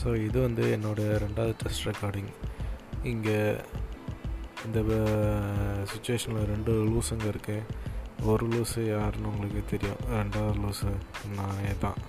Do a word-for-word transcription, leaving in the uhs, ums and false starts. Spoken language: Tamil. ஸோ இது வந்து என்னோடய ரெண்டாவது டெஸ்ட் ரெக்கார்டிங். இங்கே இந்த சுச்சுவேஷனில் ரெண்டு லூஸுங்க இருக்குது. ஒரு லூஸு யாருன்னு உங்களுக்கு தெரியும், ரெண்டாவது லூஸு நான் தான்.